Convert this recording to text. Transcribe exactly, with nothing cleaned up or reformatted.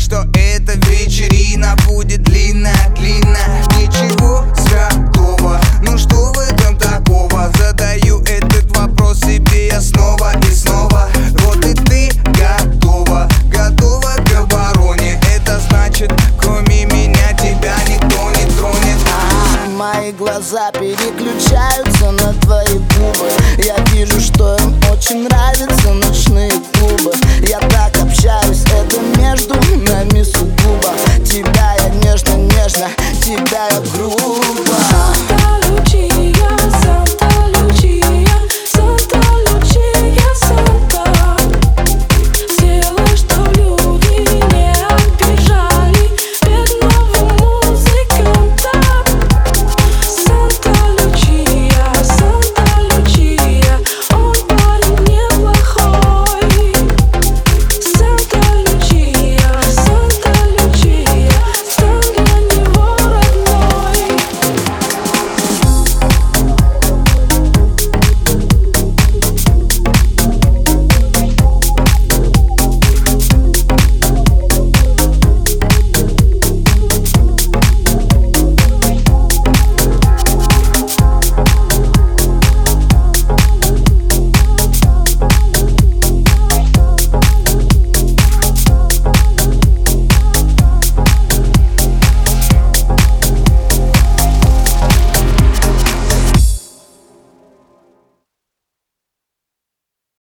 знать, что эта вечерина будет длинная, длинная. Ничего святого, ну что в этом такого? Задаю этот вопрос себе я снова и снова. Вот и ты готова, готова к обороне. Это значит, кроме меня тебя никто не тронет. Мои глаза переключаются на твои губы. Я вижу, что им очень нравятся ночные клубы. Я так общаюсь, это между